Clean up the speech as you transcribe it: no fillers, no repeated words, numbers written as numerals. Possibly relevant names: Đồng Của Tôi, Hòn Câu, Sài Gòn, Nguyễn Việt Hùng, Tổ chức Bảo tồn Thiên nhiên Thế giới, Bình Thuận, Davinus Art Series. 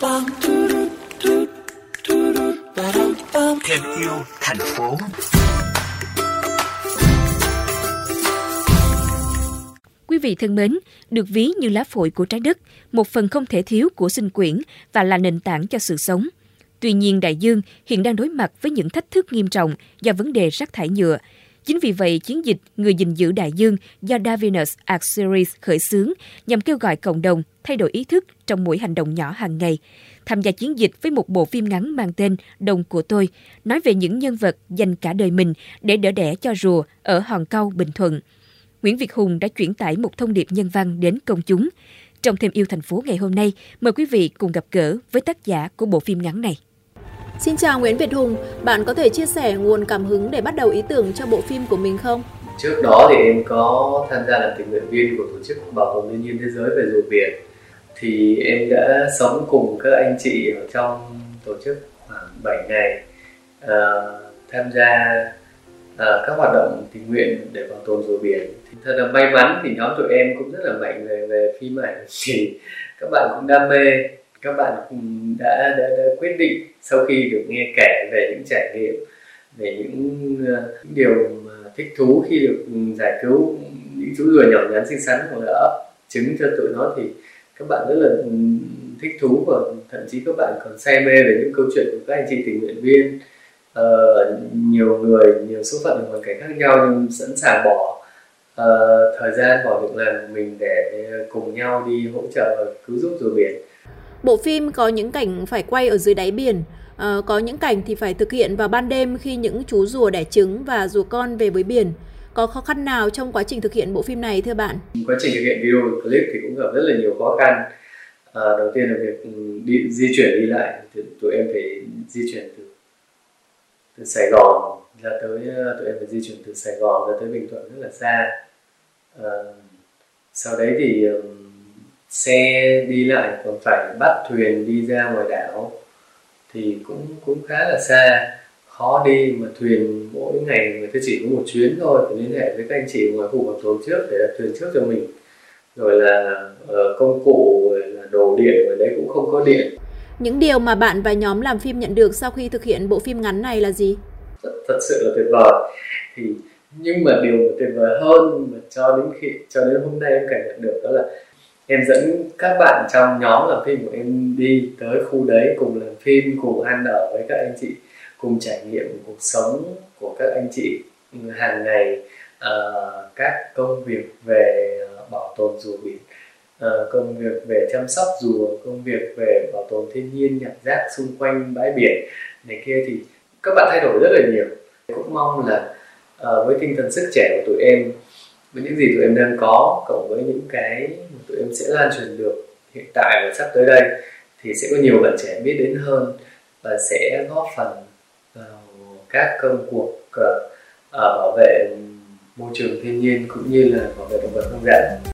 Thêm yêu thành phố. Quý vị thân mến, được ví như lá phổi của trái đất, một phần không thể thiếu của sinh quyển và là nền tảng cho sự sống. Tuy nhiên, đại dương hiện đang đối mặt với những thách thức nghiêm trọng do vấn đề rác thải nhựa. Chính vì vậy, chiến dịch Người gìn giữ đại dương do Davinus Art Series khởi xướng nhằm kêu gọi cộng đồng thay đổi ý thức trong mỗi hành động nhỏ hàng ngày. Tham gia chiến dịch với một bộ phim ngắn mang tên Đồng Của Tôi, nói về những nhân vật dành cả đời mình để đỡ đẻ cho rùa ở Hòn Câu, Bình Thuận. Nguyễn Việt Hùng đã chuyển tải một thông điệp nhân văn đến công chúng. Trong Thêm yêu thành phố ngày hôm nay, mời quý vị cùng gặp gỡ với tác giả của bộ phim ngắn này. Xin chào Nguyễn Việt Hùng, bạn có thể chia sẻ nguồn cảm hứng để bắt đầu ý tưởng cho bộ phim của mình không? Trước đó thì em có tham gia làm tình nguyện viên của Tổ chức Bảo tồn Thiên nhiên Thế giới về rùa biển. Thì em đã sống cùng các anh chị ở trong tổ chức khoảng 7 ngày tham gia các hoạt động tình nguyện để bảo tồn rùa biển. Thì thật là may mắn thì nhóm tụi em cũng rất là mạnh về phim ảnh, thì các bạn cũng đam mê. Các bạn đã quyết định sau khi được nghe kể về những trải nghiệm, về những điều mà thích thú khi được giải cứu những chú rùa nhỏ nhắn xinh xắn hoặc là ấp trứng cho tụi nó, thì các bạn rất là thích thú và thậm chí các bạn còn say mê về những câu chuyện của các anh chị tình nguyện viên. Nhiều người, nhiều số phận hoàn cảnh khác nhau nhưng sẵn sàng bỏ thời gian, bỏ việc làm của mình để cùng nhau đi hỗ trợ cứu giúp rùa biển. Bộ phim có những cảnh phải quay ở dưới đáy biển, có những cảnh thì phải thực hiện vào ban đêm khi những chú rùa đẻ trứng và rùa con về với biển. Có khó khăn nào trong quá trình thực hiện bộ phim này thưa bạn? Quá trình thực hiện video clip thì cũng gặp rất là nhiều khó khăn. Đầu tiên là việc di chuyển đi lại, tụi em phải di chuyển từ Sài Gòn ra tới Bình Thuận rất là xa. Sau đấy thì xe đi lại còn phải bắt thuyền đi ra ngoài đảo thì cũng khá là xa, khó đi, mà thuyền mỗi ngày người ta chỉ có một chuyến thôi, phải liên hệ với các anh chị ngoài khu bảo tồn trước để đặt thuyền trước cho mình, rồi là công cụ, rồi là đồ điện, rồi đấy cũng không có điện. Những điều mà bạn và nhóm làm phim nhận được sau khi thực hiện bộ phim ngắn này là gì? Thật sự là tuyệt vời. Nhưng mà điều tuyệt vời hơn mà cho đến hôm nay em cảm nhận được đó là em dẫn các bạn trong nhóm làm phim của em đi tới khu đấy, cùng làm phim, cùng ăn ở với các anh chị, cùng trải nghiệm cuộc sống của các anh chị hàng ngày, các công việc về bảo tồn rùa biển, công việc về chăm sóc rùa, công việc về bảo tồn thiên nhiên, nhặt rác xung quanh bãi biển này kia, thì các bạn thay đổi rất là nhiều. Cũng mong là với tinh thần sức trẻ của tụi em, với những gì tụi em đang có, cộng với những cái mà tụi em sẽ lan truyền được hiện tại và sắp tới đây, thì sẽ có nhiều bạn trẻ biết đến hơn và sẽ góp phần vào các công cuộc bảo vệ môi trường thiên nhiên cũng như là bảo vệ động vật hoang dã.